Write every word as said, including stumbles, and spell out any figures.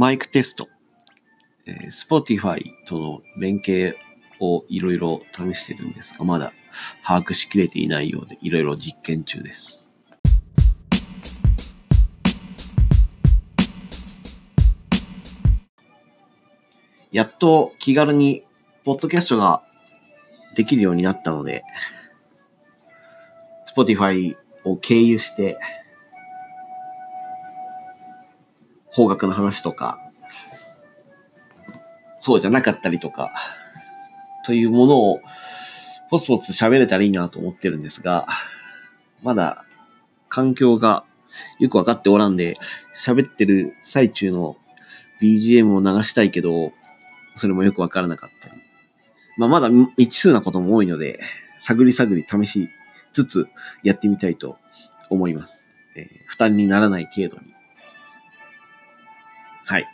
マイクテスト、えー、Spotify との連携をいろいろ試してるんですが、まだ把握しきれていないようで、いろいろ実験中です。やっと気軽にポッドキャストができるようになったので、Spotify を経由して、方角の話とか、そうじゃなかったりとか、というものをポツポツ喋れたらいいなと思ってるんですが、まだ環境がよくわかっておらんで、喋ってる最中の ビージーエム を流したいけど、それもよくわからなかったり。まあまだ未知数なことも多いので、探り探り試しつつやってみたいと思います。えー、負担にならない程度に。はい。